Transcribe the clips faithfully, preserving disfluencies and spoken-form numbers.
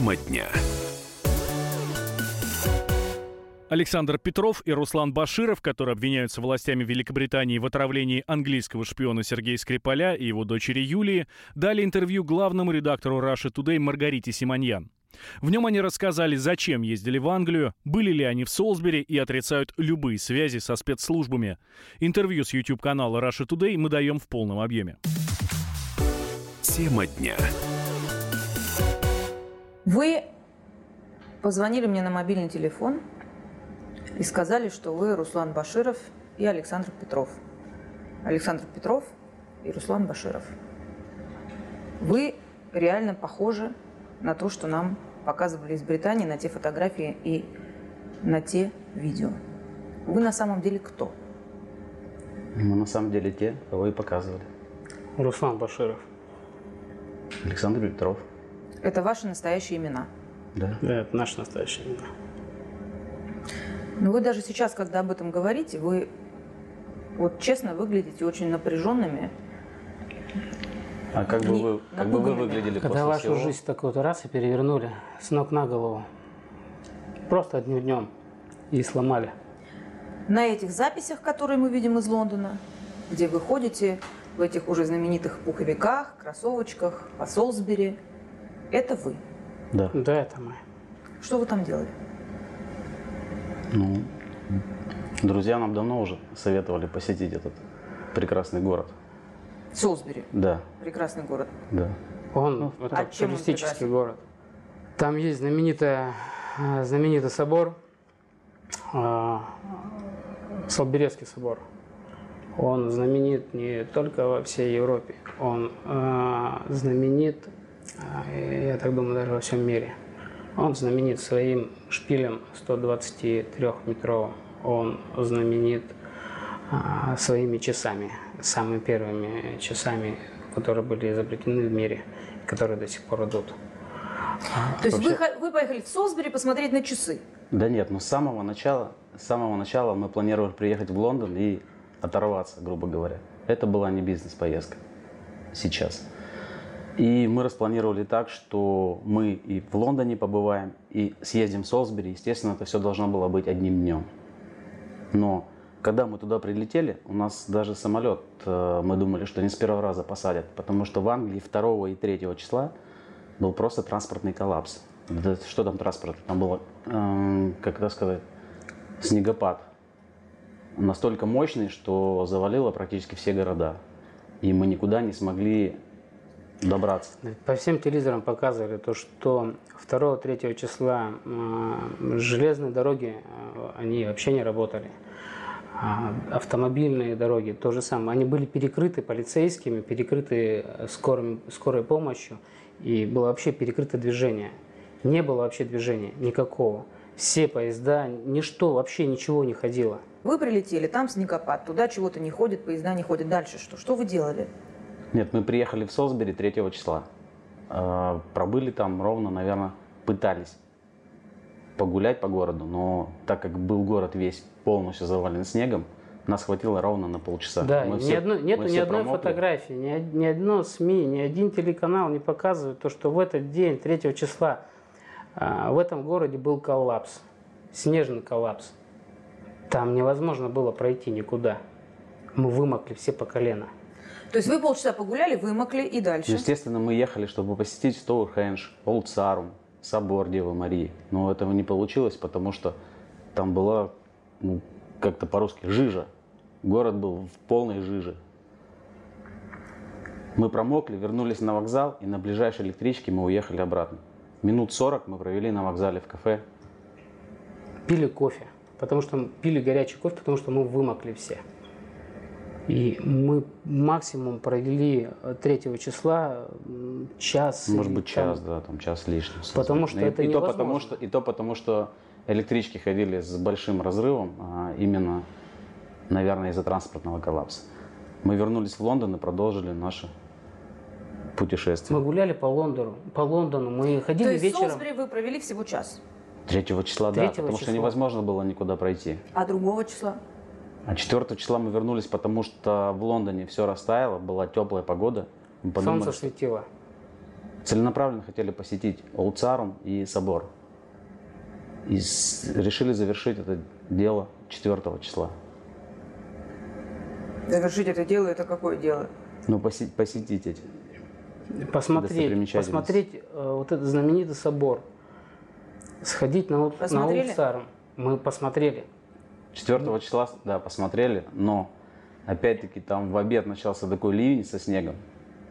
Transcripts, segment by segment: Тема дня. Александр Петров и Руслан Боширов, которые обвиняются властями Великобритании в отравлении английского шпиона Сергея Скрипаля и его дочери Юлии, дали интервью главному редактору Russia Today Маргарите Симоньян. В нем они рассказали, зачем ездили в Англию, были ли они в Солсбери и отрицают любые связи со спецслужбами. Интервью с YouTube-канала Russia Today мы даем в полном объеме. Тема дня. Вы позвонили мне на мобильный телефон и сказали, что вы Руслан Боширов и Александр Петров. Александр Петров и Руслан Боширов. Вы реально похожи на то, что нам показывали из Британии, на те фотографии и на те видео. Вы на самом деле кто? Мы на самом деле те, кого и показывали. Руслан Боширов. Александр Петров. Это ваши настоящие имена? Да. Да, это наши настоящие имена. Но вы даже сейчас, когда об этом говорите, вы вот честно выглядите очень напряженными. А как бы вы, как бы вы выглядели после всего? Когда вашу жизнь так вот раз и перевернули с ног на голову. Просто одним днем и сломали. На этих записях, которые мы видим из Лондона, где вы ходите в этих уже знаменитых пуховиках, кроссовочках, по Солсбери, это вы? Да. Да, это мы. Что вы там делали? Ну, друзья нам давно уже советовали посетить этот прекрасный город. Солсбери? Да. Прекрасный город? Да. Он ну, а чем туристический он город. Там есть знаменитая, знаменитый собор, э, Солсберийский собор. Он знаменит не только во всей Европе, он э, знаменит, я так думаю, даже во всем мире. Он знаменит своим шпилем сто двадцать три метровым. Он знаменит а, своими часами, самыми первыми часами, которые были изобретены в мире, которые до сих пор идут. То есть вы, вы поехали в Солсбери посмотреть на часы? Да нет, но с самого начала, с самого начала мы планировали приехать в Лондон и оторваться, грубо говоря. Это была не бизнес-поездка сейчас. И мы распланировали так, что мы и в Лондоне побываем, и съездим в Солсбери. Естественно, это все должно было быть одним днем. Но когда мы туда прилетели, у нас даже самолет, мы думали, что не с первого раза посадят, потому что в Англии второго и третьего числа был просто транспортный коллапс. Что там транспорт? Там было, как это сказать, снегопад. Настолько мощный, что завалило практически все города. И мы никуда не смогли добраться. По всем телевизорам показывали то, что второго-третьего числа э, железные дороги, э, они вообще не работали. А автомобильные дороги, то же самое. Они были перекрыты полицейскими, перекрыты скорым, скорой помощью. И было вообще перекрыто движение. Не было вообще движения никакого. Все поезда, ничто, вообще ничего не ходило. Вы прилетели, там снегопад, туда чего-то не ходит, поезда не ходят. Дальше что? Что вы делали? Нет, мы приехали в Солсбери третьего числа. Э, пробыли там ровно, наверное, пытались погулять по городу, но так как был город весь полностью завален снегом, нас хватило ровно на полчаса. Да, мы ни все, одно, нету ни одной промокли. Фотографии, ни, ни одно СМИ, ни один телеканал не показывает то, что в этот день, третьего числа, э, в этом городе был коллапс, снежный коллапс. Там невозможно было пройти никуда. Мы вымокли все по колено. То есть вы полчаса погуляли, вымокли и дальше? Естественно, мы ехали, чтобы посетить Стоунхендж, Ол-Сарум, Собор Девы Марии. Но этого не получилось, потому что там была, ну, как-то по-русски, жижа. Город был в полной жиже. Мы промокли, вернулись на вокзал, и на ближайшей электричке мы уехали обратно. Минут сорок мы провели на вокзале в кафе. Пили кофе, потому что пили горячий кофе, потому что мы вымокли все. И мы максимум провели третьего числа час. Может быть, час, там, да, там час лишним. Потому что и, это и невозможно. То потому, что, и то потому, что электрички ходили с большим разрывом, а именно, наверное, из-за транспортного коллапса. Мы вернулись в Лондон и продолжили наше путешествие. Мы гуляли по Лондону, по Лондону, мы ходили то есть вечером. То есть в Солсбери вы провели всего час? третьего числа, да, потому числа. Что невозможно было никуда пройти. А другого числа? А четвёртого числа мы вернулись, потому что в Лондоне все растаяло, была теплая погода. Подумали, солнце светило. целенаправленно хотели посетить Ол-Сарум и собор. И решили завершить это дело четвёртого числа. Завершить это дело, это какое дело? Ну, посетить, посетить эти. Посмотреть, посмотреть э, вот этот знаменитый собор. Сходить на, на Ол-Сарум. Мы посмотрели. четвёртого числа, да, посмотрели, но опять-таки там в обед начался такой ливень со снегом,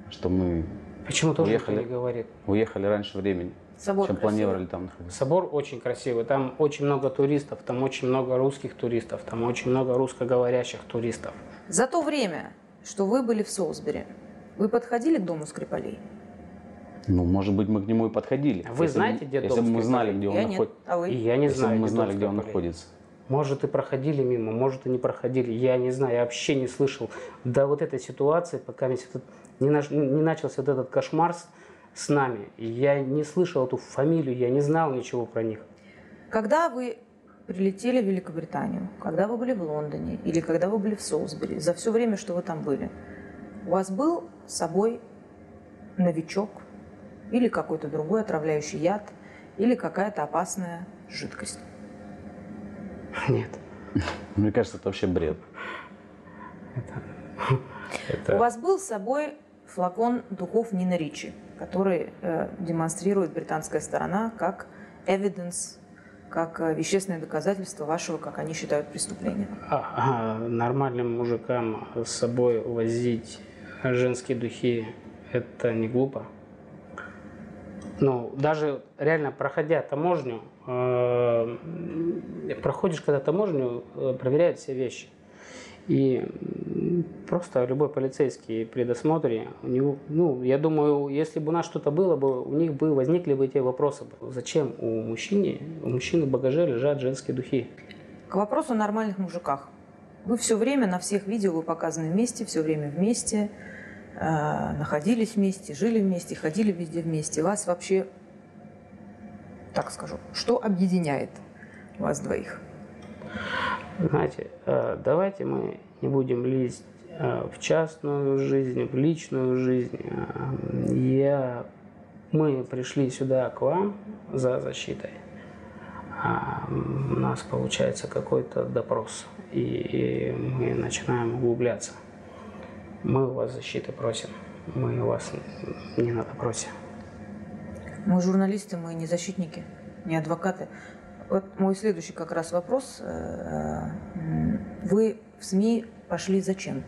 что мы Почему тоже уехали, говорит? уехали раньше времени, Собор чем красивый. планировали там находиться. Собор очень красивый, там очень много туристов, там очень много русских туристов, там очень много русскоговорящих туристов. За то время, что вы были в Солсбери, вы подходили к дому Скрипалей? Ну, может быть, мы к нему и подходили. А вы если знаете, где дом Скрипалей? Если бы мы знали, где он находится. А вы? И я не если знаю, мы где знали, где он находится. Может, и проходили мимо, может, и не проходили. Я не знаю, я вообще не слышал до вот этой ситуации, пока не, наш, не начался вот этот кошмар с, с нами. Я не слышал эту фамилию, я не знал ничего про них. Когда вы прилетели в Великобританию, когда вы были в Лондоне или когда вы были в Солсбери, за все время, что вы там были, у вас был с собой новичок или какой-то другой отравляющий яд или какая-то опасная жидкость? Нет. Мне кажется, это вообще бред. Это, это... У вас был с собой флакон духов Нина Ричи, который э, демонстрирует британская сторона как evidence, как э, вещественное доказательство вашего, как они считают, преступления. А, а, нормальным мужикам с собой возить женские духи – это не глупо. Ну, даже реально проходя таможню, э, проходишь когда таможню, э, проверяют все вещи. И просто любой полицейский при досмотре, у него, ну, я думаю, если бы у нас что-то было бы, у них бы возникли бы те вопросы. Зачем у мужчины, у мужчины в багаже лежат женские духи? К вопросу о нормальных мужиках. Вы все время на всех видео, вы показаны вместе, все время вместе. Находились вместе, жили вместе, ходили везде вместе. Вас вообще, так скажу, что объединяет вас двоих? Знаете, давайте мы не будем лезть в частную жизнь, в личную жизнь. Я... Мы пришли сюда к вам за защитой. А у нас получается какой-то допрос, и мы начинаем углубляться. Мы у вас защиты просим, мы у вас не надо просим. Мы журналисты, мы не защитники, не адвокаты. Вот мой следующий как раз вопрос. Вы в СМИ пошли зачем?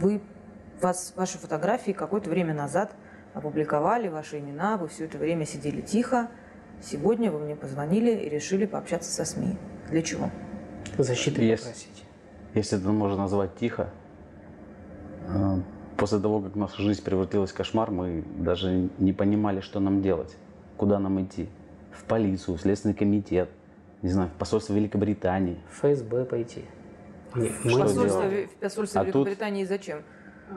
Вы, вас, ваши фотографии какое-то время назад опубликовали, ваши имена, вы все это время сидели тихо. Сегодня вы мне позвонили и решили пообщаться со СМИ. Для чего? Защиты попросить. Если это можно назвать тихо. После того, как наша жизнь превратилась в кошмар, мы даже не понимали, что нам делать, куда нам идти. В полицию, в Следственный комитет, не знаю, в посольство Великобритании. В ФСБ пойти. Нет, в посольство, в посольство а Великобритании тут, зачем?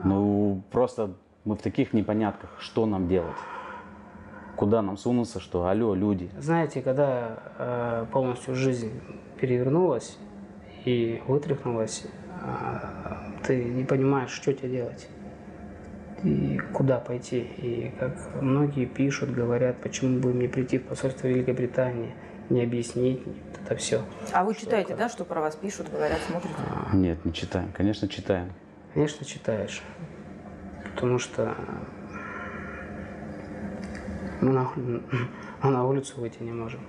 Ну, просто мы в таких непонятках, что нам делать. Куда нам сунуться, что алло, люди. Знаете, когда э, полностью жизнь перевернулась и вытряхнулась, ты не понимаешь, что тебе делать, и куда пойти. И как многие пишут, говорят, почему бы мне прийти в посольство Великобритании, не объяснить, это все. А вы читаете, как... да, что про вас пишут, говорят, смотрите? А, нет, не читаем. Конечно, читаем. Конечно, читаешь. Потому что мы на, мы на улицу выйти не можем.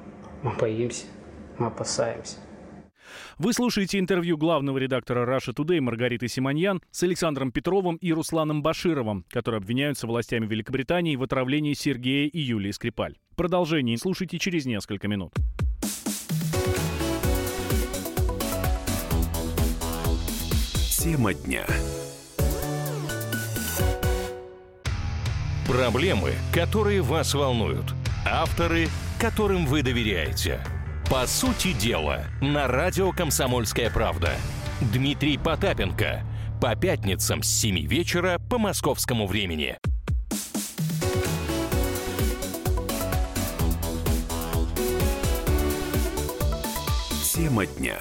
Мы боимся, мы опасаемся. Вы слушаете интервью главного редактора Russia Today Маргариты Симоньян с Александром Петровым и Русланом Бошировым, которые обвиняются властями Великобритании в отравлении Сергея и Юлии Скрипаль. Продолжение слушайте через несколько минут. Тема дня. Проблемы, которые вас волнуют. Авторы, которым вы доверяете. По сути дела, на радио «Комсомольская правда». Дмитрий Потапенко. По пятницам с семи вечера по московскому времени. Тема дня.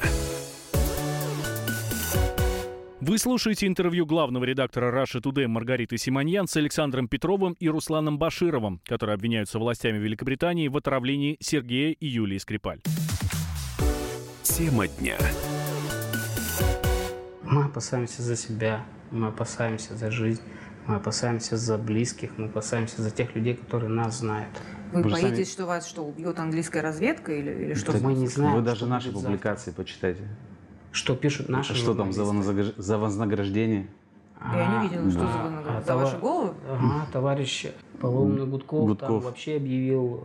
Вы слушаете интервью главного редактора Russia Today Маргариты Симоньян с Александром Петровым и Русланом Бошировым, которые обвиняются властями Великобритании в отравлении Сергея и Юлии Скрипаль. Тема дня. Мы опасаемся за себя, мы опасаемся за жизнь, мы опасаемся за близких, мы опасаемся за тех людей, которые нас знают. Вы, Вы боитесь, сами... что вас что, убьет английская разведка или, или что? Мы не знаем. Вы даже наши публикации завтра. Почитайте. Что пишут наши Что там за, вознагр... за вознаграждение? А, Я не видела, да. что за вознаграждение. А, за товар... ваши головы? Ага, товарищ Поломный Гудков, Гудков там вообще объявил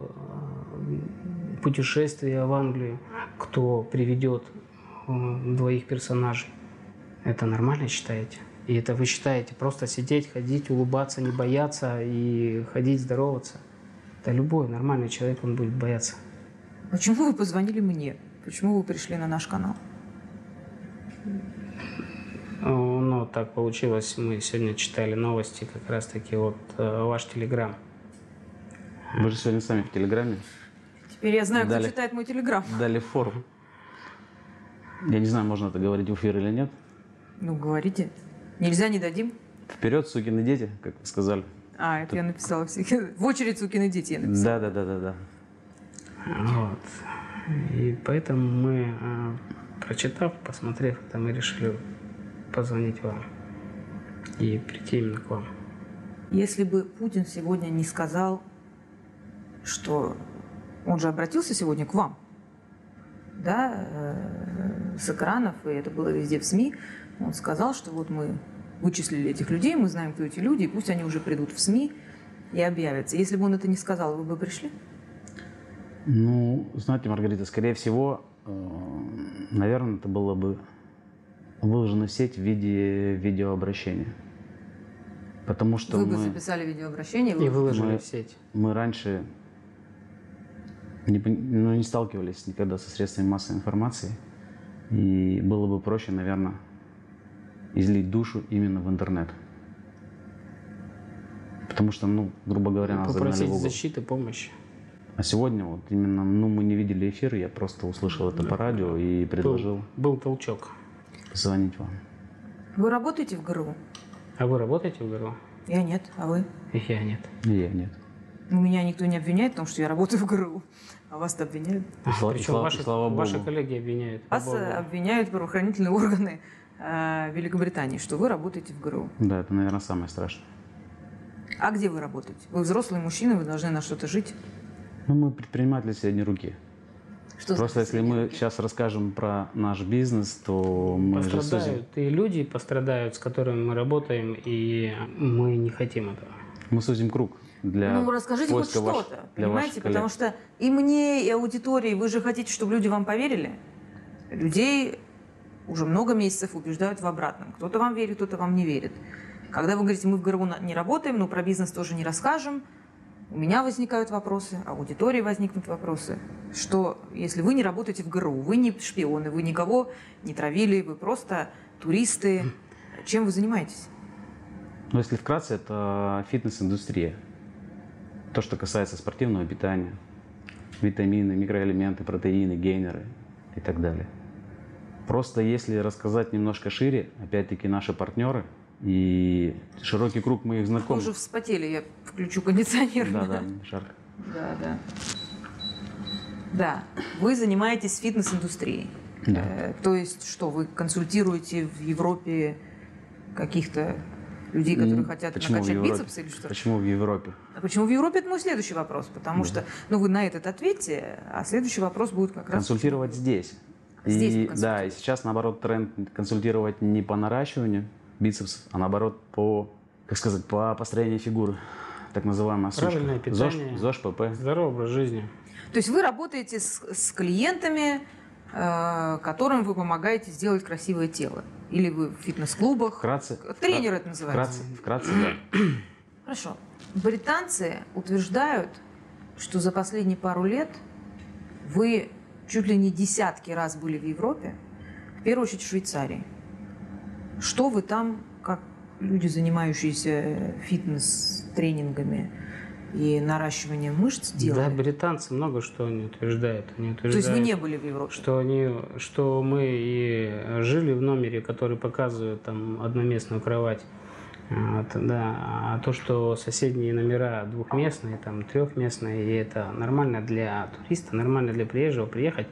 путешествие в Англию, кто приведет двоих персонажей. Это нормально считаете? И это вы считаете? Просто сидеть, ходить, улыбаться, не бояться и ходить, здороваться. Да любой нормальный человек, он будет бояться. Почему вы позвонили мне? Почему вы пришли на наш канал? Ну, так получилось. Мы сегодня читали новости как раз-таки вот ваш телеграм. Вы же сегодня сами в телеграме. Теперь я знаю, дали, кто читает мой телеграм. Дали форум. Я не знаю, можно это говорить в эфир или нет. Ну, говорите. Нельзя, не дадим. Вперед, сукины дети, как вы сказали. А, это Тут... я написала. В очередь сукины дети я написала. Да, да, да, да, да. Вот. И поэтому мы, прочитав, посмотрев это, мы решили позвонить вам и прийти именно к вам. Если бы Путин сегодня не сказал, что... Он же обратился сегодня к вам, да, с экранов, и это было везде в СМИ. Он сказал, что вот мы вычислили этих людей, мы знаем, кто эти люди, и пусть они уже придут в СМИ и объявятся. Если бы он это не сказал, вы бы пришли? Ну, знаете, Маргарита, скорее всего, наверное, это было бы выложено в сеть в виде видеообращения. Потому что вы бы мы... записали видеообращение и выложили мы... в сеть. Мы раньше... Не, ну, не сталкивались никогда со средствами массовой информации. И было бы проще, наверное, излить душу именно в интернет. Потому что, ну, грубо говоря, нас загнали в угол. Попросить защиты, помощи. А сегодня вот именно, ну, мы не видели эфир, я просто услышал это по радио и предложил... Был, был толчок. Позвонить вам. Вы работаете в ГРУ? А вы работаете в ГРУ? Я нет, а вы? Я нет. Я нет. Меня никто не обвиняет, потому что я работаю в ГРУ. А вас-то обвиняют. Слава, Причем слава, ваши, слава ваши коллеги обвиняют. Вас обвиняют правоохранительные органы э, Великобритании, что вы работаете в ГРУ. Да, это, наверное, самое страшное. А где вы работаете? Вы взрослый мужчина, вы должны на что-то жить. Ну, мы предприниматели средней руки. Что Просто если мы руки? сейчас расскажем про наш бизнес, то мы Пострадают и люди пострадают, с которыми мы работаем, и мы не хотим этого. Мы сузим круг. Ну, расскажите хоть что-то, ваш, понимаете, потому коллег. что и мне, и аудитории, вы же хотите, чтобы люди вам поверили. Людей уже много месяцев убеждают в обратном. Кто-то вам верит, кто-то вам не верит. Когда вы говорите, мы в ГРУ не работаем, но про бизнес тоже не расскажем, у меня возникают вопросы, аудитории возникнут вопросы, что если вы не работаете в ГРУ, вы не шпионы, вы никого не травили, вы просто туристы, чем вы занимаетесь? Ну, если вкратце, это фитнес-индустрия. То, что касается спортивного питания, витамины, микроэлементы, протеины, гейнеры и так далее. Просто если рассказать немножко шире, опять-таки наши партнеры и широкий круг моих знакомых. Вы уже вспотели, я включу кондиционер. Да, да, жарко. Да, да. Да, вы занимаетесь фитнес-индустрией. Да. Э, то есть что, вы консультируете в Европе каких-то... людей, которые хотят Почему накачать бицепс или что? Почему в Европе? А почему в Европе? Это мой следующий вопрос, потому да. что, ну, вы на этот ответьте, а следующий вопрос будет как раз... Консультировать здесь. Здесь и, да, и сейчас, наоборот, тренд консультировать не по наращиванию бицепсов, а наоборот по, как сказать, по построению фигуры, так называемая сушка. Правильное питание, ЗОЖ, ПП. Здоровый образ жизни. То есть вы работаете с, с клиентами, которым вы помогаете сделать красивое тело? Или вы в фитнес-клубах? Вкратце, Тренер вкратце, это называется? Вкратце, вкратце, да. Хорошо. Британцы утверждают, что за последние пару лет вы чуть ли не десятки раз были в Европе, в первую очередь в Швейцарии. Что вы там, как люди, занимающиеся фитнес-тренингами, и наращивание мышц делали. Да, британцы много что они утверждают. Они утверждают, то есть вы не были в Европе? Что, они, что мы и жили в номере, который показывает там одноместную кровать. Вот, да. А то, что соседние номера двухместные, там, трехместные, и это нормально для туриста, нормально для приезжего приехать,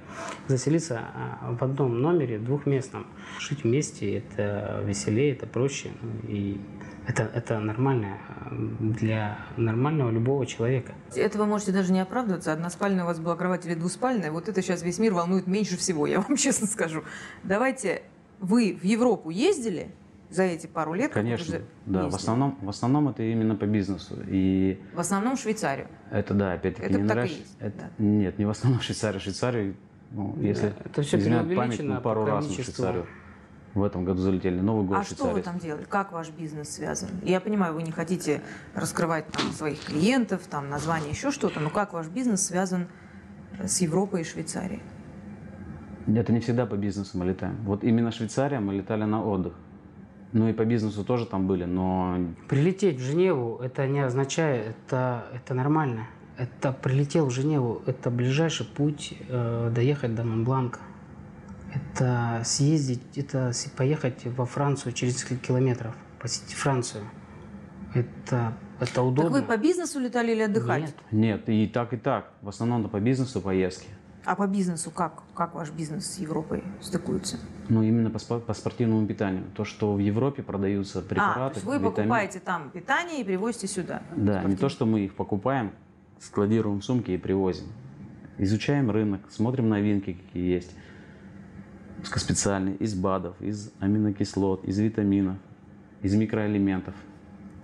заселиться в одном номере двухместном. Жить вместе – это веселее, это проще, и это, это нормально для нормального любого человека. Это вы можете даже не оправдываться. Односпальная у вас была кровать или двуспальная, вот это сейчас весь мир волнует меньше всего, я вам честно скажу. Давайте, вы в Европу ездили? За эти пару лет? Конечно, да. В основном, в основном это именно по бизнесу. И в основном Швейцарию? Это да, опять-таки. Это не так и есть? Это, да. Нет, не в основном Швейцарию. Швейцарию, ну, если да, изменяет память, мы пару раз в Швейцарию. В этом году залетели. Новый год. А что вы там делали? Как ваш бизнес связан? Я понимаю, вы не хотите раскрывать там своих клиентов, там название, еще что-то, но как ваш бизнес связан с Европой и Швейцарией? Это не всегда по бизнесу мы летаем. Вот именно Швейцария мы летали на отдых. Ну и по бизнесу тоже там были, но... Прилететь в Женеву, это не означает, это, это нормально. Это прилетел в Женеву, это ближайший путь э, доехать до Монбланка. Это съездить, это поехать во Францию через несколько километров, посетить Францию. Это, это удобно. Так вы по бизнесу летали или отдыхать? Нет, нет, и так, и так. В основном по бизнесу поездки. А по бизнесу как? Как ваш бизнес с Европой стыкуется? Ну, именно по, по спортивному питанию. То, что в Европе продаются препараты, а, то есть вы витамины. Покупаете там питание и привозите сюда? Да, спортивный. Не то, что мы их покупаем, складируем в сумки и привозим. Изучаем рынок, смотрим новинки, какие есть. Специальные, из БАДов, из аминокислот, из витаминов, из микроэлементов.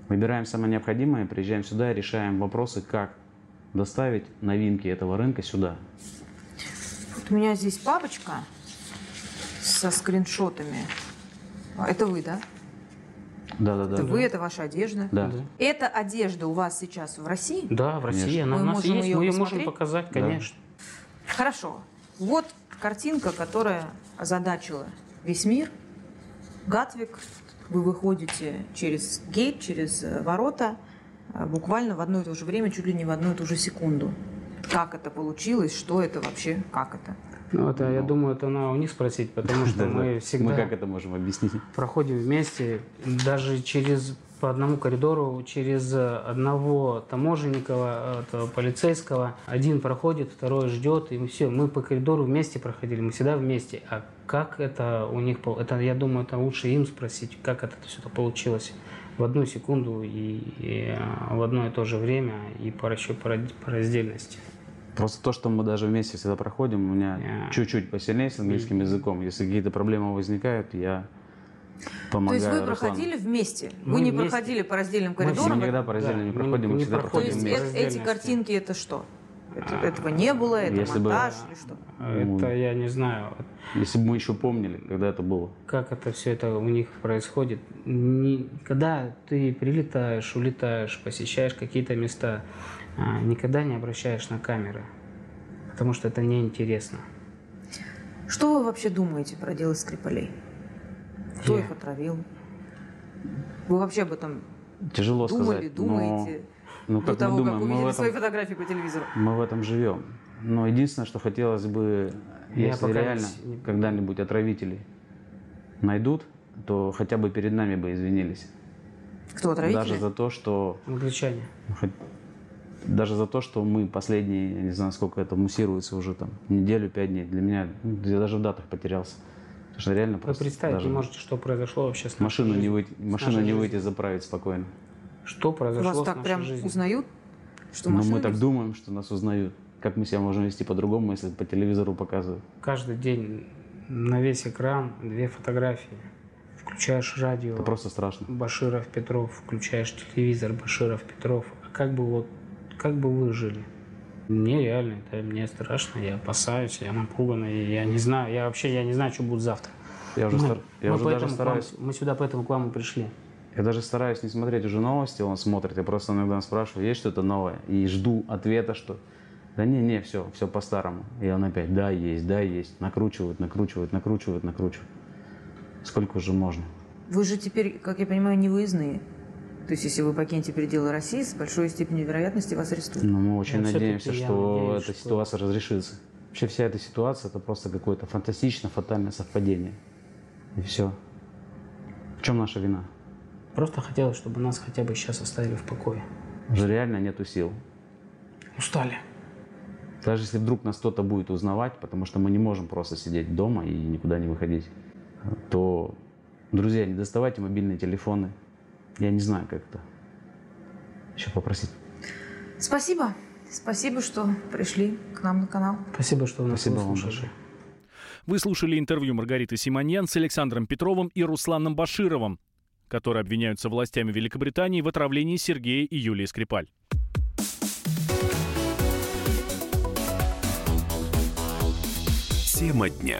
Выбираем самое необходимое, приезжаем сюда и решаем вопросы, как доставить новинки этого рынка сюда. У меня здесь папочка со скриншотами. Это вы, да? Да, да, да. Это да. Вы, это ваша одежда. Да. Да. Это одежда у вас сейчас в России? Да, в России. Она у нас есть, мы ее можем показать, конечно. Да. Хорошо. Вот картинка, которая озадачила весь мир. Гатвик. Вы выходите через гейт, через ворота, буквально в одно и то же время, чуть ли не в одну и ту же секунду. Как это получилось, что это вообще, как это? Ну, это, я думаю, это надо у них спросить, потому что мы всегда... Мы как это можем объяснить? Проходим вместе, даже через по одному коридору, через одного таможенника, полицейского. Один проходит, второй ждет, и все. Мы по коридору вместе проходили, мы всегда вместе. А как это у них... Это, я думаю, это лучше им спросить, как это все получилось. В одну секунду и, и в одно и то же время, и по расчету, по, по раздельности. Просто то, что мы даже вместе всегда проходим, у меня yeah. чуть-чуть посильнее с английским языком. Если какие-то проблемы возникают, я помогаю. То есть вы Руслану. Проходили вместе? Мы вы не вместе. Проходили по раздельным коридорам? Мы никогда по раздельным да, не проходим, мы, мы всегда проходим вместе. То есть эти картинки это что? Это, этого не было? Это если монтаж бы, или что? Это ну, я не знаю. Если бы мы еще помнили, когда это было. Как это все это у них происходит? Не, когда ты прилетаешь, улетаешь, посещаешь какие-то места, никогда не обращаешь на камеры, потому что это неинтересно. Что вы вообще думаете про дело Скрипалей? Кто я. Их отравил? Вы вообще об этом тяжело думали, сказать, думаете? Но... Ну, как того, мы думаем, как мы в этом, свои фотографии по телевизору. Мы в этом живем. Но единственное, что хотелось бы, я если реально не... когда-нибудь отравителей найдут, то хотя бы перед нами бы извинились. Кто отравители? Даже за то, что... Англичане. Даже за то, что мы последние, я не знаю, сколько это муссируется уже там, неделю, пять дней. Для меня, я даже в датах потерялся. Потому что реально вы просто... Вы представить даже... не можете, что произошло вообще с машину нашей жизнью. Выйти, машину не выйти заправить спокойно. Что произошло с нашей жизнью? Вас так прям узнают? Что ну, мы так думаем, что нас узнают. Как мы себя можем вести по-другому, если по телевизору показывают? Каждый день на весь экран две фотографии. Включаешь радио. Это просто страшно. Боширов, Петров. Включаешь телевизор, Боширов, Петров. А как бы вот, как бы вы жили? Мне реально, это мне страшно. Я опасаюсь, я напуган. Я не знаю, я вообще я не знаю, что будет завтра. Я уже, мы, стар... я мы уже даже стараюсь. Вам, мы сюда поэтому к вам и пришли. Я даже стараюсь не смотреть уже новости, он смотрит, я просто иногда спрашиваю, есть что-то новое, и жду ответа, что да не, не, все, все по-старому. И он опять, да, есть, да, есть, накручивают, накручивают, накручивают, накручивают. Сколько уже можно? Вы же теперь, как я понимаю, невыездные. То есть, если вы покинете пределы России, с большой степенью вероятности вас арестуют. Но мы очень Но надеемся, что надеюсь, эта что... ситуация разрешится. Вообще вся эта ситуация – это просто какое-то фантастично фатальное совпадение. И все. В чем наша вина? Просто хотелось, чтобы нас хотя бы сейчас оставили в покое. Уже реально нету сил. Устали. Даже если вдруг нас кто-то будет узнавать, потому что мы не можем просто сидеть дома и никуда не выходить, то, друзья, не доставайте мобильные телефоны. Я не знаю, как это еще попросить. Спасибо. Спасибо, что пришли к нам на канал. Спасибо, что вы нас слушали. Вы слушали интервью Маргариты Симоньян с Александром Петровым и Русланом Бошировым, которые обвиняются властями Великобритании в отравлении Сергея и Юлии Скрипаль. Тема дня.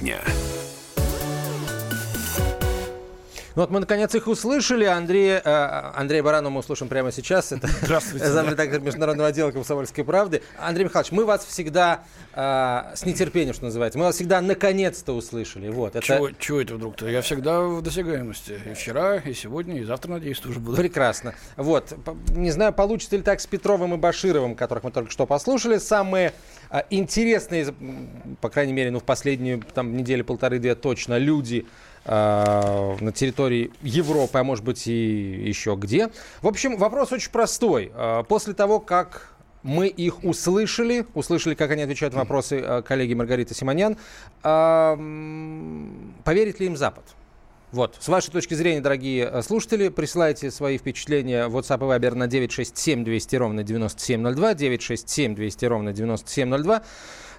Дня. Ну вот мы наконец их услышали. Андрея, э, Андрея Баранова мы услышим прямо сейчас. Это замредактор международного отдела «Комсомольской правды». Андрей Михайлович, мы вас всегда э, с нетерпением, что называется, мы вас всегда наконец-то услышали. Вот, это... Чего, чего это вдруг-то? Я всегда в досягаемости. И вчера, и сегодня, и завтра, надеюсь, тоже буду. Прекрасно. Вот. Не знаю, получится ли так с Петровым и Башировым, которых мы только что послушали. Самые э, интересные, по крайней мере, ну в последнюю там, неделю, полторы-две точно, люди на территории Европы, а может быть и еще где. В общем, вопрос очень простой. После того, как мы их услышали, услышали, как они отвечают на вопросы коллеги Маргариты Симоньян, поверит ли им Запад? Вот. С вашей точки зрения, дорогие слушатели, присылайте свои впечатления в WhatsApp и Viber на девять шесть семь двести ровно девяносто семь ноль два, девять шесть семь двести ровно девяносто семь ноль два.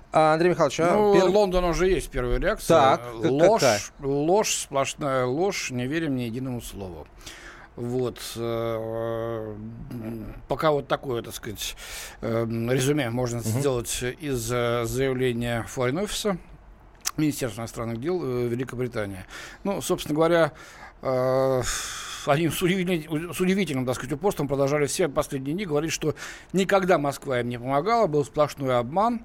Андрей Михайлович, ну, а перв... Лондон уже есть первая реакция. Так, ложь, какая? ложь, сплошная ложь, не верим ни единому слову. Вот, пока вот такое, так сказать, резюме можно угу. сделать из заявления Foreign Office, Министерства иностранных дел Великобритании. Ну, собственно говоря, они с удивительным, с удивительным, так сказать, упорством продолжали все последние дни говорить, что никогда Москва им не помогала, был сплошной обман,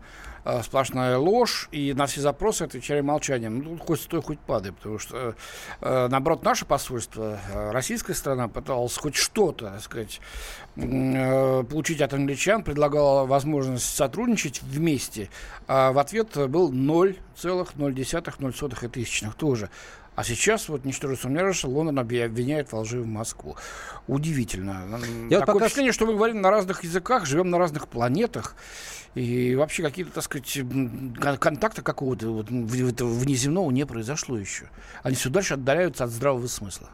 сплошная ложь, и на все запросы отвечали молчанием. Ну, хоть стой, хоть падай, потому что, наоборот, наше посольство, российская страна пыталась хоть что-то, так сказать, получить от англичан, предлагала возможность сотрудничать вместе, а в ответ был ноль целых ноль десятых, ноль сотых и тысячных тоже. А сейчас, вот, ничтоже сумняшись, Лондон обвиняет во лжи в Москву. Удивительно. Я Такое пока... впечатление, что мы говорим на разных языках, живем на разных планетах. И вообще какие-то, так сказать, контакта какого-то вот, внеземного не произошло еще. Они все дальше отдаляются от здравого смысла.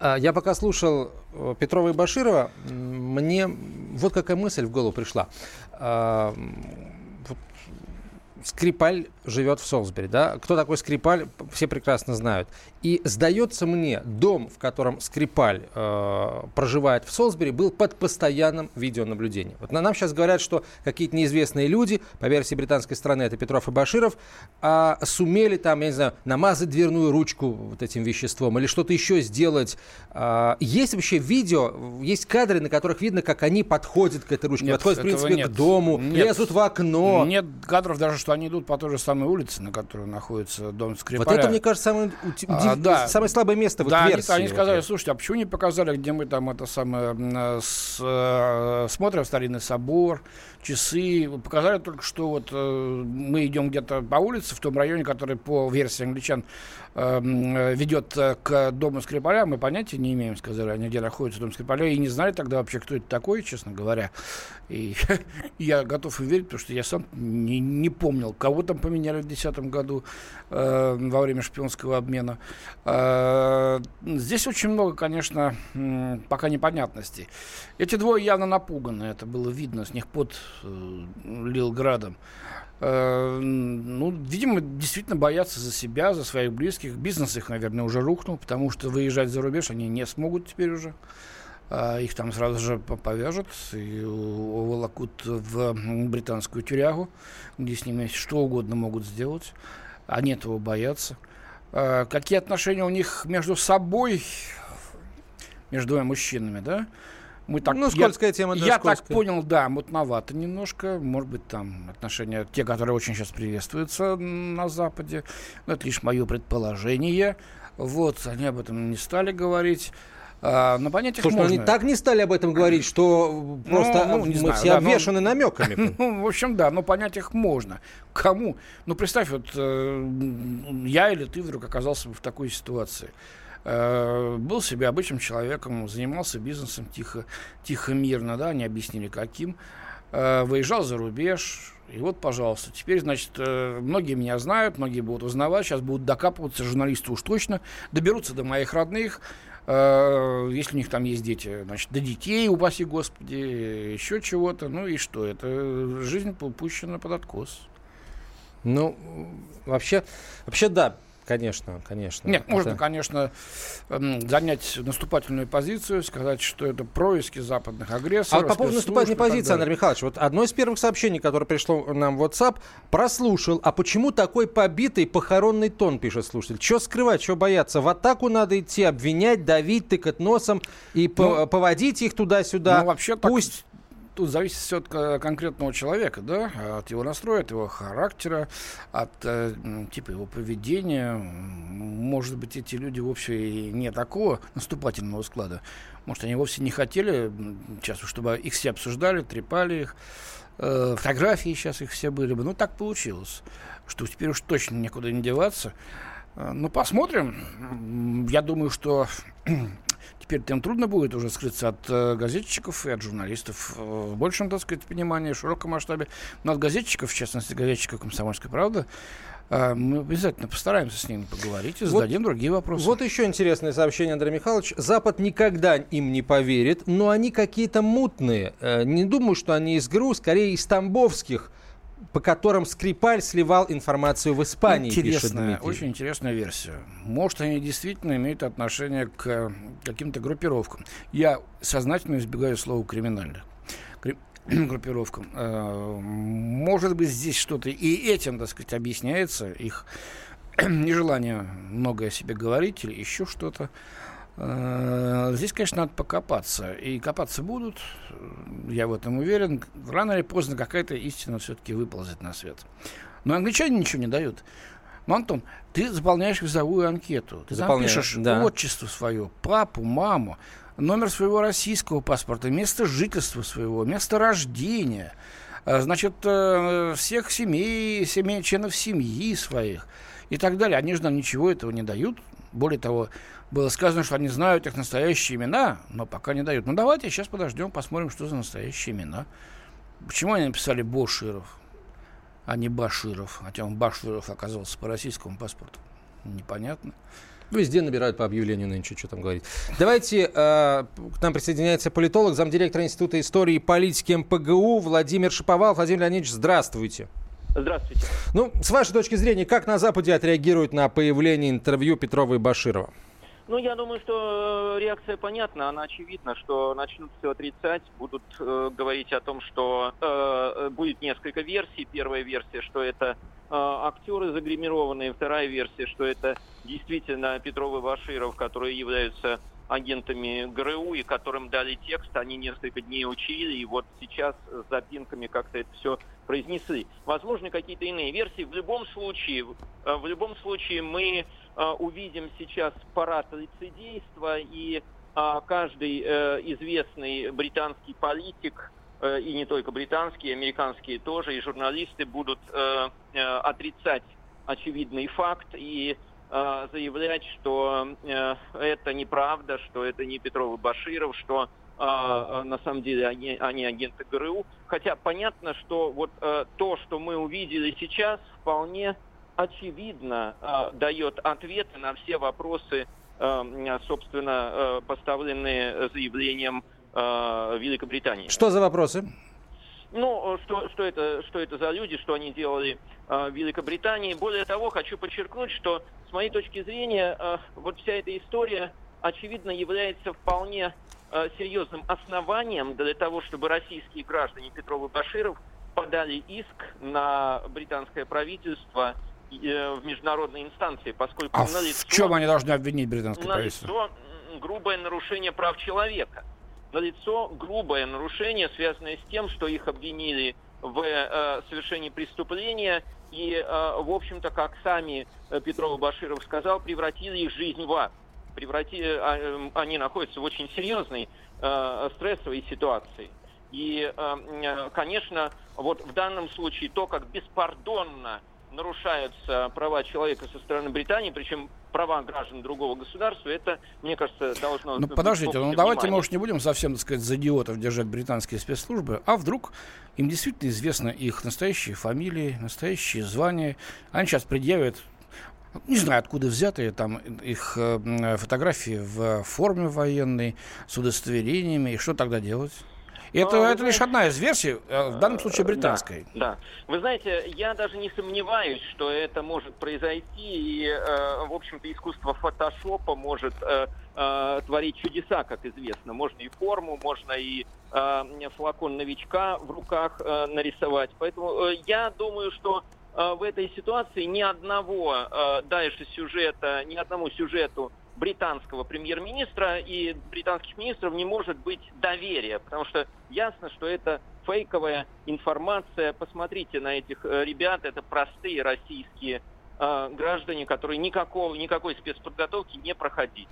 Я пока слушал Петрова и Баширова, мне вот какая мысль в голову пришла. Скрипаль живет в Солсбери, да? Кто такой Скрипаль, все прекрасно знают. И, сдается мне, дом, в котором Скрипаль э, проживает в Солсбери, был под постоянным видеонаблюдением. Вот нам сейчас говорят, что какие-то неизвестные люди, по версии британской страны, это Петров и Баширов, э, сумели там, я не знаю, намазать дверную ручку вот этим веществом или что-то еще сделать. Э, есть вообще видео, есть кадры, на которых видно, как они подходят к этой ручке, нет, подходят, в принципе, нет. к дому, нет. лезут в окно. Нет кадров даже, что они идут по той же самой улице, на которой находится дом Скрипаля. Вот это, мне кажется, самое, а, да. самое слабое место в да, версии. Да, они, они сказали, слушайте, а почему не показали, где мы там это самое с, э, смотрим старинный собор, часы. Показали только, что вот э, мы идем где-то по улице, в том районе, который по версии англичан э, ведет к дому Скрипаля. Мы понятия не имеем, сказали они, где находится дом Скрипаля. И не знали тогда вообще, кто это такой, честно говоря. И я готов им верить, потому что я сам не, не помню, вспомнил, кого там поменяли в две тысячи десятом году э, во время шпионского обмена. Э, здесь очень много, конечно, э, пока непонятностей. Эти двое явно напуганы, это было видно, с них пот э, лил градом. Э, ну, видимо, действительно боятся за себя, за своих близких. Бизнес их, наверное, уже рухнул, потому что выезжать за рубеж они не смогут теперь уже. Их там сразу же повяжут и уволокут в британскую тюрягу, где с ними что угодно могут сделать. Они этого боятся. Какие отношения у них между собой, между двумя мужчинами, да? Мы так, ну, скользкая я, тема, да, я скользкая. Так понял, да, мутновато немножко. Может быть, там отношения, те, которые очень сейчас приветствуются на Западе. Но это лишь мое предположение. Вот, они об этом не стали говорить. А, но понять их можно. Они так не стали об этом говорить, что просто ну, ну, мы знаю, все да, обвешаны но... намеками. Ну, в общем, да, но понять их можно. Кому? Ну, представь, вот э, я или ты вдруг оказался бы в такой ситуации. Э, был себе обычным человеком, занимался бизнесом тихо, тихо, мирно, да, не объяснили каким. Э, выезжал за рубеж, и вот, пожалуйста, теперь, значит, э, многие меня знают, многие будут узнавать, сейчас будут докапываться, журналисты уж точно, доберутся до моих родных, если у них там есть дети, значит, до детей, упаси Господи, еще чего-то. Ну и что? Это жизнь пущена под откос. Ну, вообще, вообще да, конечно, конечно. Нет, это... можно, конечно, занять наступательную позицию, сказать, что это происки западных агрессоров. А по поводу наступательной позиции, Андрей Михайлович, вот одно из первых сообщений, которое пришло нам в WhatsApp, прослушал. А почему такой побитый похоронный тон, пишет слушатель? Чего скрывать, чего бояться? В атаку надо идти, обвинять, давить, тыкать носом и ну, поводить их туда-сюда. Ну, вообще пусть... Так... Тут зависит все от конкретного человека, да, от его настроя, от его характера, от э, типа его поведения. Может быть, эти люди вовсе и не такого наступательного склада. Может, они вовсе не хотели, сейчас, чтобы их все обсуждали, трепали их. Э, фотографии сейчас их все были бы. Ну, так получилось, что теперь уж точно некуда не деваться. Э, ну, посмотрим. Я думаю, что... Теперь тем трудно будет уже скрыться от э, газетчиков и от журналистов э, в большем, так сказать, понимании, в широком масштабе. Но от газетчиков, в частности, газетчиков «Комсомольской правды», э, мы обязательно постараемся с ними поговорить и вот, зададим другие вопросы. Вот еще интересное сообщение, Андрей Михайлович. Запад никогда им не поверит, но они какие-то мутные. Э, не думаю, что они из ГРУ, скорее из тамбовских, по которым Скрипаль сливал информацию в Испании. Интересная, очень интересная версия. Может, они действительно имеют отношение к каким-то группировкам. Я сознательно избегаю слова «криминальных». Кри... группировкам. Может быть, здесь что-то и этим, так сказать, объясняется, их нежелание много о себе говорить или еще что-то. Здесь, конечно, надо покопаться. И копаться будут, я в этом уверен. Рано или поздно какая-то истина все-таки выползет на свет. Но англичане ничего не дают. Ну, Антон, ты заполняешь визовую анкету. Ты заполняю, запишешь да. отчество свое, папу, маму, номер своего российского паспорта, место жительства своего, место рождения. Значит, всех семей, семей членов семьи своих и так далее. Они же нам ничего этого не дают. Более того, было сказано, что они знают их настоящие имена, но пока не дают. Ну, давайте сейчас подождем, посмотрим, что за настоящие имена. Почему они написали Боширов, а не Баширов? Хотя он Баширов оказался по российскому паспорту. Непонятно. Везде набирают по объявлению нынче, что там говорить. Давайте, э, к нам присоединяется политолог, замдиректора Института истории и политики эм пэ гэ у Владимир Шаповал. Владимир Леонидович, здравствуйте. Здравствуйте. Ну, с вашей точки зрения, как на Западе отреагируют на появление интервью Петрова и Баширова? Ну, я думаю, что реакция понятна, она очевидна, что начнут все отрицать, будут э, говорить о том, что э, будет несколько версий. Первая версия, что это э, актеры загримированные, вторая версия, что это действительно Петров и Баширов, которые являются агентами гэ эр у и которым дали текст, они несколько дней учили, и вот сейчас с запинками как-то это все произнесли. Возможно, какие-то иные версии. В любом случае, в любом случае мы увидим сейчас парад лицедейства, и каждый известный британский политик, и не только британский, и американские тоже, и журналисты будут отрицать очевидный факт и заявлять, что это неправда, что это не Петров и Баширов, что на самом деле они, они агенты ГРУ. Хотя понятно, что вот то, что мы увидели сейчас, вполне очевидно дает ответы на все вопросы, собственно, поставленные заявлением Великобритании. Что за вопросы? Ну, что, что, это, что это за люди, что они делали э, в Великобритании. Более того, хочу подчеркнуть, что, с моей точки зрения, э, вот вся эта история, очевидно, является вполне э, серьезным основанием для того, чтобы российские граждане Петров и Баширов подали иск на британское правительство э, в международной инстанции, поскольку а налицо, в чем они должны обвинить британское правительство? Налицо грубое нарушение прав человека. Налицо грубое нарушение, связанное с тем, что их обвинили в э, совершении преступления и, э, в общем-то, как сами Петров и Баширов сказал, превратили их жизнь в ад. Превратили, э, они находятся в очень серьезной э, стрессовой ситуации. И, э, конечно, вот в данном случае то, как беспардонно нарушаются права человека со стороны Британии, причем права граждан другого государства, это, мне кажется, должно... Ну, подождите, ну давайте внимание. Мы уж не будем совсем, так сказать, за идиотов держать британские спецслужбы, а вдруг им действительно известны их настоящие фамилии, настоящие звания, они сейчас предъявят, не знаю, откуда взятые там их фотографии в форме военной, с удостоверениями, и что тогда делать? Это, Но, это знаете, лишь одна из версий, в данном случае британской. Да, да. Вы знаете, я даже не сомневаюсь, что это может произойти, и, э, в общем-то, искусство фотошопа может э, э, творить чудеса, как известно. Можно и форму, можно и э, флакон новичка в руках э, нарисовать. Поэтому э, я думаю, что э, в этой ситуации ни одного э, дальше сюжета, ни одному сюжету британского премьер-министра и британских министров не может быть доверия, потому что ясно, что это фейковая информация. Посмотрите на этих ребят, это простые российские э, граждане, которые никакого, никакой спецподготовки не проходили.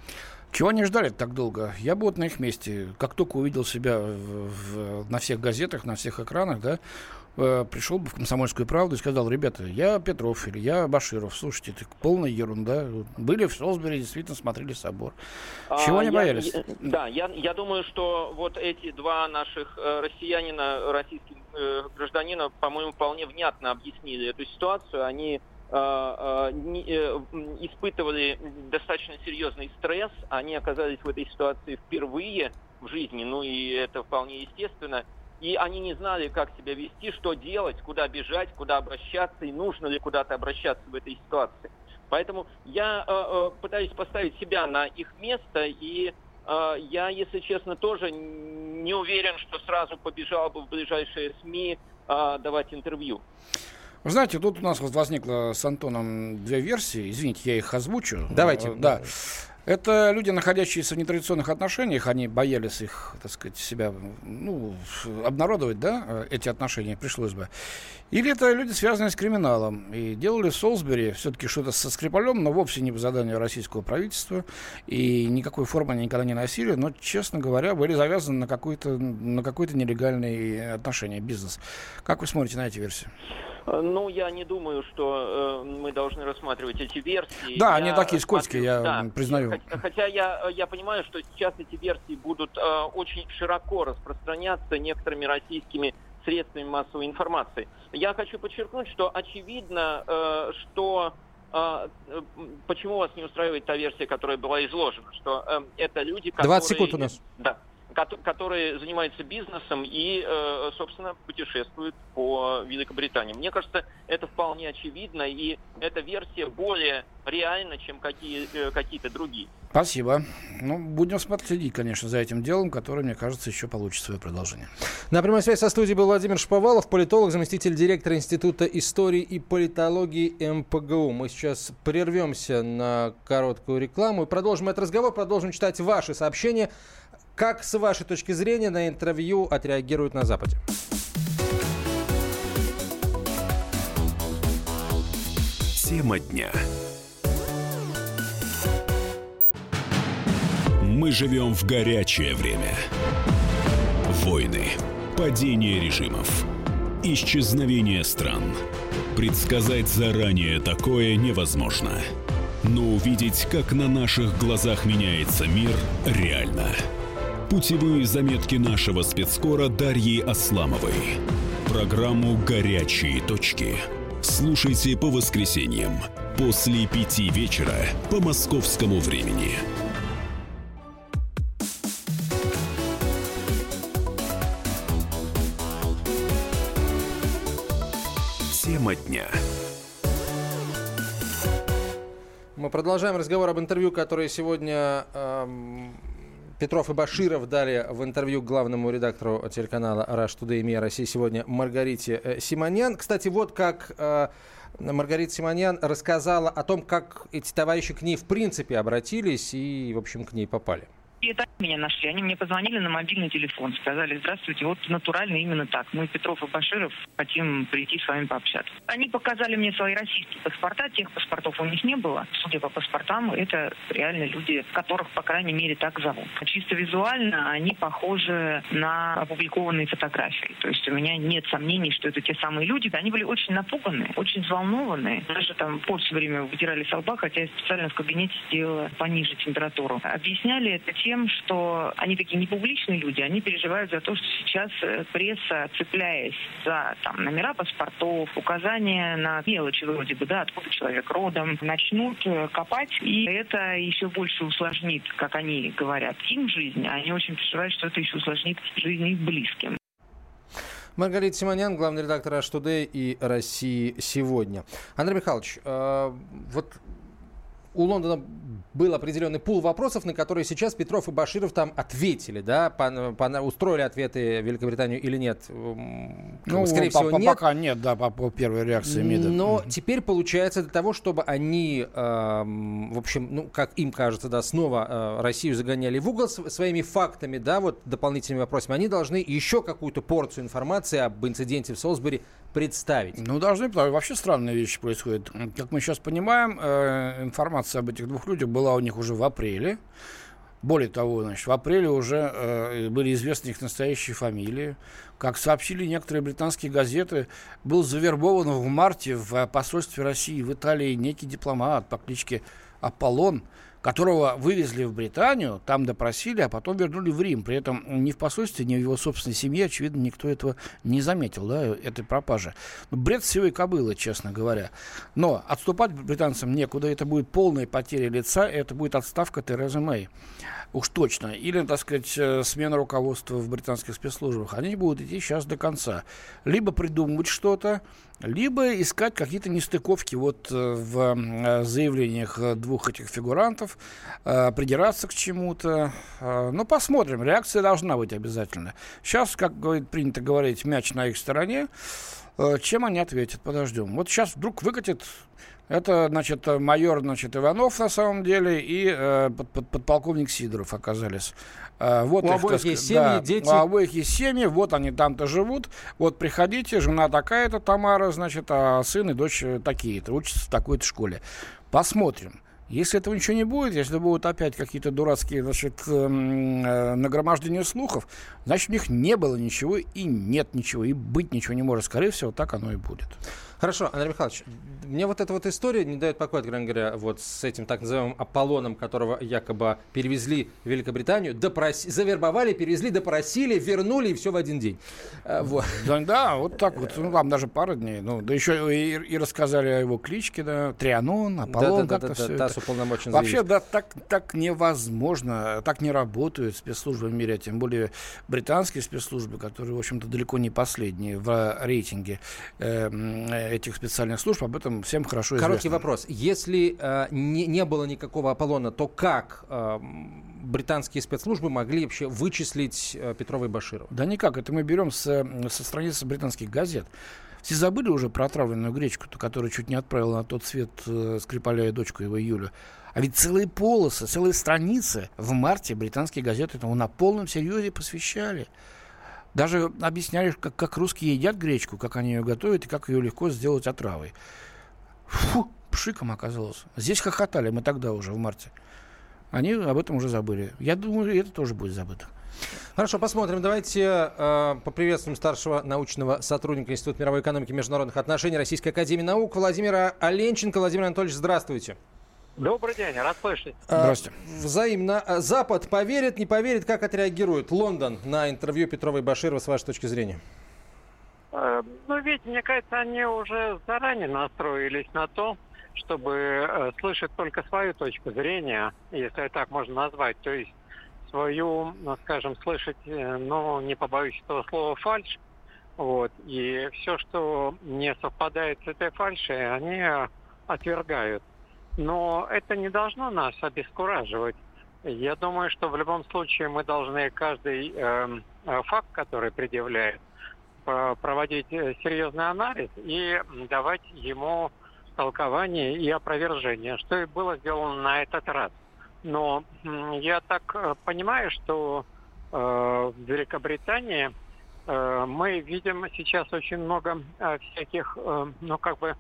Чего они ждали так долго? Я бы вот на их месте, как только увидел себя в, в, на всех газетах, на всех экранах, да, э, пришел бы в «Комсомольскую правду» и сказал: ребята, я Петров или я Баширов, слушайте, это полная ерунда. Были в Солсбери, действительно смотрели собор. Чего а, они я, боялись? Я, да, я, я думаю, что вот эти два наших россиянина, российских э, гражданина, по-моему, вполне внятно объяснили эту ситуацию. Они... испытывали достаточно серьезный стресс, они оказались в этой ситуации впервые в жизни, ну и это вполне естественно, и они не знали, как себя вести, что делать, куда бежать, куда обращаться, и нужно ли куда-то обращаться в этой ситуации. Поэтому я э, пытаюсь поставить себя на их место, и э, я, если честно, тоже не уверен, что сразу побежал бы в ближайшие СМИ э, давать интервью. Вы знаете, тут у нас возникло с Антоном две версии. Извините, я их озвучу. Давайте. Да. Это люди, находящиеся в нетрадиционных отношениях, они боялись их, так сказать, себя, ну, обнародовать, да, эти отношения пришлось бы. Или это люди, связанные с криминалом, и делали в Солсбери все-таки что-то со Скрипалем, но вовсе не по заданию российского правительства, и никакой формы они никогда не носили, но, честно говоря, были завязаны на какой-то, на какой-то нелегальный отношение, бизнес. Как вы смотрите на эти версии? Ну, я не думаю, что э, мы должны рассматривать эти версии. Да, я они такие скользкие, я да. признаю. Хотя, хотя я, я понимаю, что сейчас эти версии будут э, очень широко распространяться некоторыми российскими средствами массовой информации. Я хочу подчеркнуть, что очевидно, э, что... Э, почему вас не устраивает та версия, которая была изложена? Что э, это люди, которые... двадцать секунд у нас. Да. Которые занимаются бизнесом и, собственно, путешествуют по Великобритании. Мне кажется, это вполне очевидно, и эта версия более реальна, чем какие, какие-то другие. Спасибо. Ну, будем следить, конечно, за этим делом, которое, мне кажется, еще получит свое продолжение. На прямой связи со студией был Владимир Шаповал, политолог, заместитель директора Института истории и политологии эм пэ гэ у. Мы сейчас прервемся на короткую рекламу и продолжим этот разговор, продолжим читать ваши сообщения. Как, с вашей точки зрения, на интервью отреагируют на Западе? Тема дня. Мы живем в горячее время. Войны, падение режимов, исчезновение стран. Предсказать заранее такое невозможно. Но увидеть, как на наших глазах меняется мир, реально. Путевые заметки нашего спецкора Дарьи Асламовой. Программу «Горячие точки» слушайте по воскресеньям после пяти вечера по московскому времени. Тема дня. Мы продолжаем разговор об интервью, которое сегодня эм, Петров и Баширов дали в интервью главному редактору телеканала Russia Today МИА России сегодня Маргарите э, Симоньян. Кстати, вот как э, Маргарита Симоньян рассказала о том, как эти товарищи к ней в принципе обратились и, в общем, к ней попали. И так меня нашли. Они мне позвонили на мобильный телефон, сказали: здравствуйте, вот натурально именно так. Мы, Петров и Баширов, хотим прийти с вами пообщаться. Они показали мне свои российские паспорта, тех паспортов у них не было. Судя по паспортам, это реально люди, которых, по крайней мере, так зовут. Чисто визуально они похожи на опубликованные фотографии. То есть у меня нет сомнений, что это те самые люди. Они были очень напуганы, очень взволнованы. Даже там пот все время вытирали со лба, хотя я специально в кабинете сделала пониже температуру. Объясняли это те тем, что они такие непубличные люди, они переживают за то, что сейчас пресса, цепляясь за там, номера паспортов, указания на мелочи вроде бы, да, откуда человек родом, начнут копать, и это еще больше усложнит, как они говорят, им жизнь. Они очень переживают, что это еще усложнит жизнь их близким. Маргарита Симоньян, главный редактор Russia Today и России сегодня. Андрей Михайлович, э, вот... У Лондона был определенный пул вопросов, на которые сейчас Петров и Баширов там ответили, да, по, по, устроили ответы Великобританию или нет? Ну, скорее всего, нет. Пока нет, да, по, по первой реакции МИДа. Но mm-hmm. теперь получается для того, чтобы они, э, в общем, ну, как им кажется, да, снова э, Россию загоняли в угол своими фактами, да, вот дополнительными вопросами, они должны еще какую-то порцию информации об инциденте в Солсбери представить. Ну, должны, потому что вообще странные вещи происходят. Как мы сейчас понимаем, э, информация об этих двух людях была у них уже в апреле. Более того, значит, в апреле уже э, были известны их настоящие фамилии. Как сообщили некоторые британские газеты, был завербован в марте в посольстве России в Италии некий дипломат по кличке Аполлон, которого вывезли в Британию, там допросили, а потом вернули в Рим. При этом ни в посольстве, ни в его собственной семье, очевидно, никто этого не заметил, да, этой пропажи. Бред всего и кобылы, честно говоря. Но отступать британцам некуда, это будет полная потеря лица, это будет отставка Терезы Мэй. Уж точно. Или, так сказать, смена руководства в британских спецслужбах. Они будут идти сейчас до конца. Либо придумывать что-то, либо искать какие-то нестыковки вот в заявлениях двух этих фигурантов, придираться к чему-то. Но посмотрим. Реакция должна быть обязательно. Сейчас, как принято говорить, мяч на их стороне. Чем они ответят? Подождем. Вот сейчас вдруг выкатит... Это, значит, майор, значит, Иванов на самом деле и э, под, под, подполковник Сидоров оказались. Э, вот у их, обоих есть семьи, да, дети. У обоих есть семьи, вот они там-то живут. Вот приходите, жена такая-то, Тамара, значит, а сын и дочь такие-то, учатся в такой-то школе. Посмотрим. Если этого ничего не будет, если будут опять какие-то дурацкие, значит, нагромождения слухов, значит, у них не было ничего и нет ничего, и быть ничего не может. Скорее всего, так оно и будет. Хорошо, Андрей Михайлович, мне вот эта вот история не дает покоя, откровенно говоря, вот с этим так называемым Аполлоном, которого якобы перевезли в Великобританию, допроси, завербовали, перевезли, допросили, вернули, и все в один день. Вот. Да, да, вот так вот, ну, там даже пару дней, ну, да еще и, и рассказали о его кличке, да, Трианон, Аполлон, да, да, как-то да, все да, это. Вообще, да, так, так невозможно, так не работают спецслужбы в мире, тем более британские спецслужбы, которые, в общем-то, далеко не последние в рейтинге этих специальных служб, об этом всем хорошо известно. Короткий вопрос. Если э, не, не было никакого Аполлона, то как э, британские спецслужбы могли вообще вычислить э, Петрова и Баширова? Да никак. Это мы берем с, со страницы британских газет. Все забыли уже про отравленную гречку, которую чуть не отправила на тот свет э, Скрипаля и дочку его Юлю. А ведь целые полосы, целые страницы в марте британские газеты этому на полном серьезе посвящали. Даже объясняли, как, как русские едят гречку, как они ее готовят и как ее легко сделать отравой. Фу, пшиком оказалось. Здесь хохотали мы тогда уже, в марте. Они об этом уже забыли. Я думаю, это тоже будет забыто. Хорошо, посмотрим. Давайте э, поприветствуем старшего научного сотрудника Института мировой экономики и международных отношений Российской академии наук Владимира Оленченко. Владимир Анатольевич, здравствуйте. Добрый день, рад слышать. Здравствуйте. Взаимно. Запад поверит, не поверит, как отреагирует Лондон на интервью Петрова и Баширова, с вашей точки зрения? Ну, ведь, мне кажется, они уже заранее настроились на то, чтобы слышать только свою точку зрения, если так можно назвать. То есть свою, ну, скажем, слышать, ну, не побоюсь этого слова, фальшь. Вот. И все, что не совпадает с этой фальшей, они отвергают. Но это не должно нас обескураживать. Я думаю, что в любом случае мы должны каждый э, факт, который предъявляет, проводить серьезный анализ и давать ему толкование и опровержение, что и было сделано на этот раз. Но я так понимаю, что э, в Великобритании э, мы видим сейчас очень много э, всяких, э, ну как бы,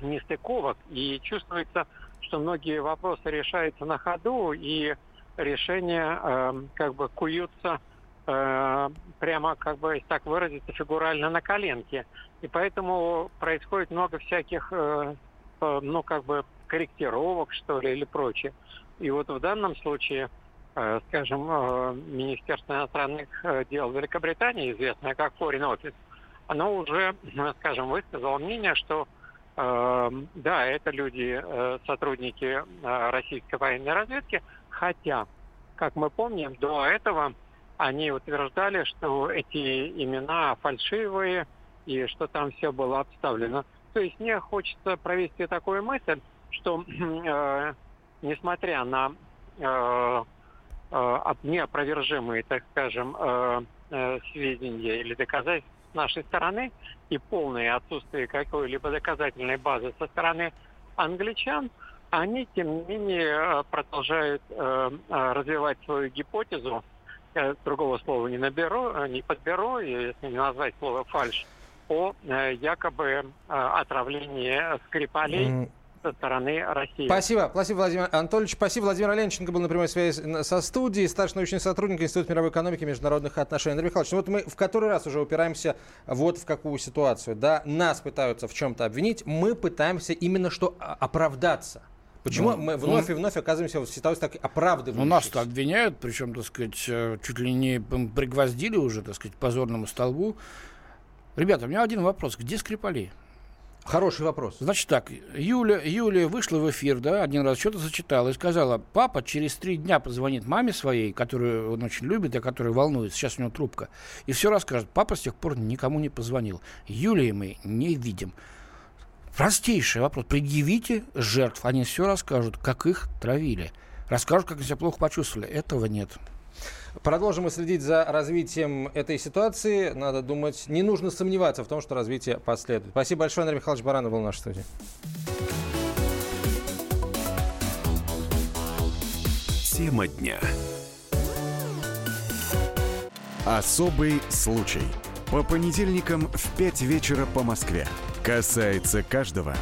нестыковок, и чувствуется, что многие вопросы решаются на ходу, и решения э, как бы куются э, прямо, как бы, если так выразиться, фигурально на коленке. И поэтому происходит много всяких, э, э, ну как бы, корректировок, что ли, или прочее. И вот в данном случае, э, скажем, э, Министерство иностранных дел Великобритании, известное как Foreign Office, оно уже, скажем, высказало мнение, что да, это люди, сотрудники российской военной разведки, хотя, как мы помним, до этого они утверждали, что эти имена фальшивые и что там все было обставлено. То есть мне хочется провести такую мысль, что э, несмотря на э, э, неопровержимые, так скажем, э, э, сведения или доказательства с нашей стороны и полное отсутствие какой-либо доказательной базы со стороны англичан, они, тем не менее, продолжают э, развивать свою гипотезу. Я другого слова не наберу, не подберу, если не назвать слово фальшь, о э, якобы э, отравлении Скрипалей mm. со стороны России. Спасибо. Спасибо, Владимир Анатольевич. Спасибо. Владимир Оленченко был на прямой связи со студией, старший научный сотрудник Института мировой экономики и международных отношений. Андрей Михайлович, ну вот мы в который раз уже упираемся вот в какую ситуацию. Да? Нас пытаются в чем-то обвинить, мы пытаемся именно что оправдаться. Почему ну, мы вновь ну, и вновь оказываемся в ситуации так оправдывающейся? Ну, нас-то обвиняют, причем, так сказать, чуть ли не пригвоздили уже, так сказать, к позорному столбу. Ребята, у меня один вопрос. Где Скрипали? Хороший вопрос. Значит так, Юля, Юля вышла в эфир, да, один раз что-то зачитала и сказала: папа через три дня позвонит маме своей, которую он очень любит и которая волнуется, сейчас у него трубка, и все расскажет. Папа с тех пор никому не позвонил. Юлии мы не видим. Простейший вопрос. Предъявите жертв, они все расскажут, как их травили. Расскажут, как они себя плохо почувствовали. Этого нет. Продолжим мы следить за развитием этой ситуации. Надо думать, не нужно сомневаться в том, что развитие последует. Спасибо большое, Андрей Михайлович Баранов был в нашей студии. Тема дня. Особый случай. По понедельникам в пять вечера по Москве. Касается каждого.